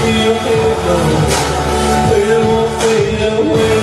feel it go. Fade away, fade away.